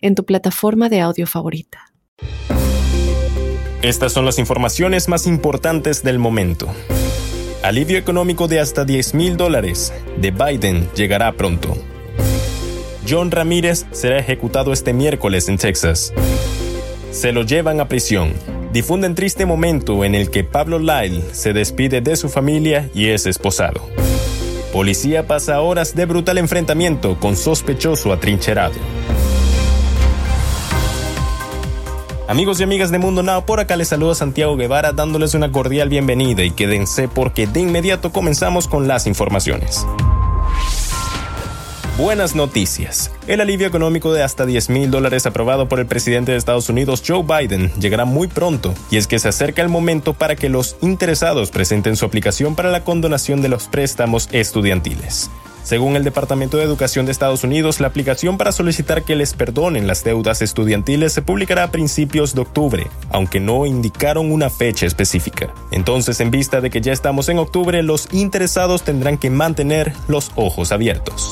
en tu plataforma de audio favorita. Estas son las informaciones más importantes del momento. Alivio económico de hasta $10,000 de Biden llegará pronto. John Ramírez será ejecutado este miércoles en Texas. Se lo llevan a prisión. Difunden triste momento en el que Pablo Lyle se despide de su familia y es esposado. Policía pasa horas de brutal enfrentamiento con sospechoso atrincherado. Amigos y amigas de Mundo Now, por acá les saluda Santiago Guevara dándoles una cordial bienvenida y quédense porque de inmediato comenzamos con las informaciones. Buenas noticias. El alivio económico de hasta $10,000 aprobado por el presidente de Estados Unidos, Joe Biden, llegará muy pronto, y es que se acerca el momento para que los interesados presenten su aplicación para la condonación de los préstamos estudiantiles. Según el Departamento de Educación de Estados Unidos, la aplicación para solicitar que les perdonen las deudas estudiantiles se publicará a principios de octubre, aunque no indicaron una fecha específica. Entonces, en vista de que ya estamos en octubre, los interesados tendrán que mantener los ojos abiertos.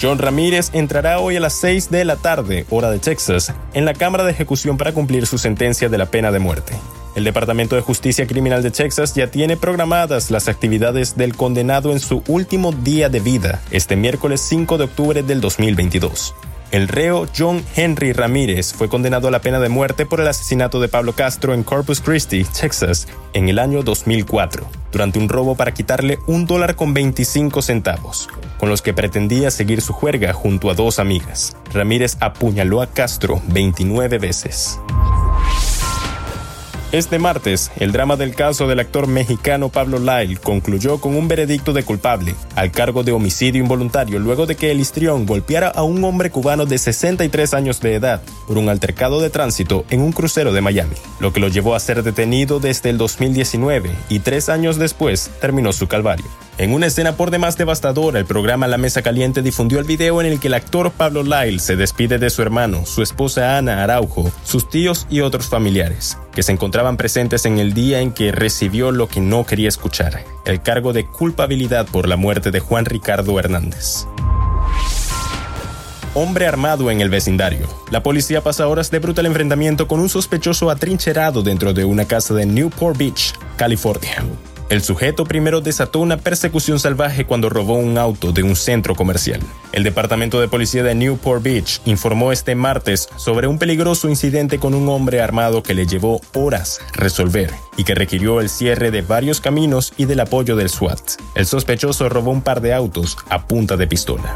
John Ramírez entrará hoy a las 6 de la tarde, hora de Texas, en la Cámara de Ejecución para cumplir su sentencia de la pena de muerte. El Departamento de Justicia Criminal de Texas ya tiene programadas las actividades del condenado en su último día de vida, este miércoles 5 de octubre del 2022. El reo John Henry Ramírez fue condenado a la pena de muerte por el asesinato de Pablo Castro en Corpus Christi, Texas, en el año 2004, durante un robo para quitarle $1.25, con los que pretendía seguir su juerga junto a dos amigas. Ramírez apuñaló a Castro 29 veces. Este martes, el drama del caso del actor mexicano Pablo Lyle concluyó con un veredicto de culpable al cargo de homicidio involuntario luego de que el histrión golpeara a un hombre cubano de 63 años de edad por un altercado de tránsito en un crucero de Miami, lo que lo llevó a ser detenido desde el 2019 y 3 años después terminó su calvario. En una escena por demás devastadora, el programa La Mesa Caliente difundió el video en el que el actor Pablo Lyle se despide de su hermano, su esposa Ana Araujo, sus tíos y otros familiares, que se encontraban presentes en el día en que recibió lo que no quería escuchar, el cargo de culpabilidad por la muerte de Juan Ricardo Hernández. Hombre armado en el vecindario. La policía pasa horas de brutal enfrentamiento con un sospechoso atrincherado dentro de una casa de Newport Beach, California. El sujeto primero desató una persecución salvaje cuando robó un auto de un centro comercial. El Departamento de Policía de Newport Beach informó este martes sobre un peligroso incidente con un hombre armado que le llevó horas resolver y que requirió el cierre de varios caminos y del apoyo del SWAT. El sospechoso robó un par de autos a punta de pistola.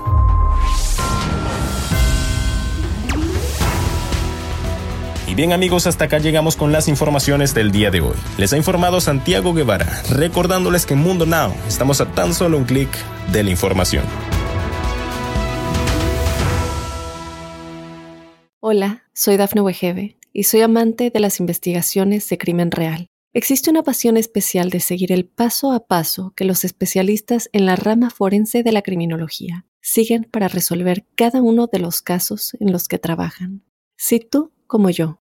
Bien amigos, hasta acá llegamos con las informaciones del día de hoy. Les ha informado Santiago Guevara, recordándoles que en Mundo Now estamos a tan solo un clic de la información. Hola, soy Dafne Wegebe y soy amante de las investigaciones de crimen real. Existe una pasión especial de seguir el paso a paso que los especialistas en la rama forense de la criminología siguen para resolver cada uno de los casos en los que trabajan. Si tú, como yo,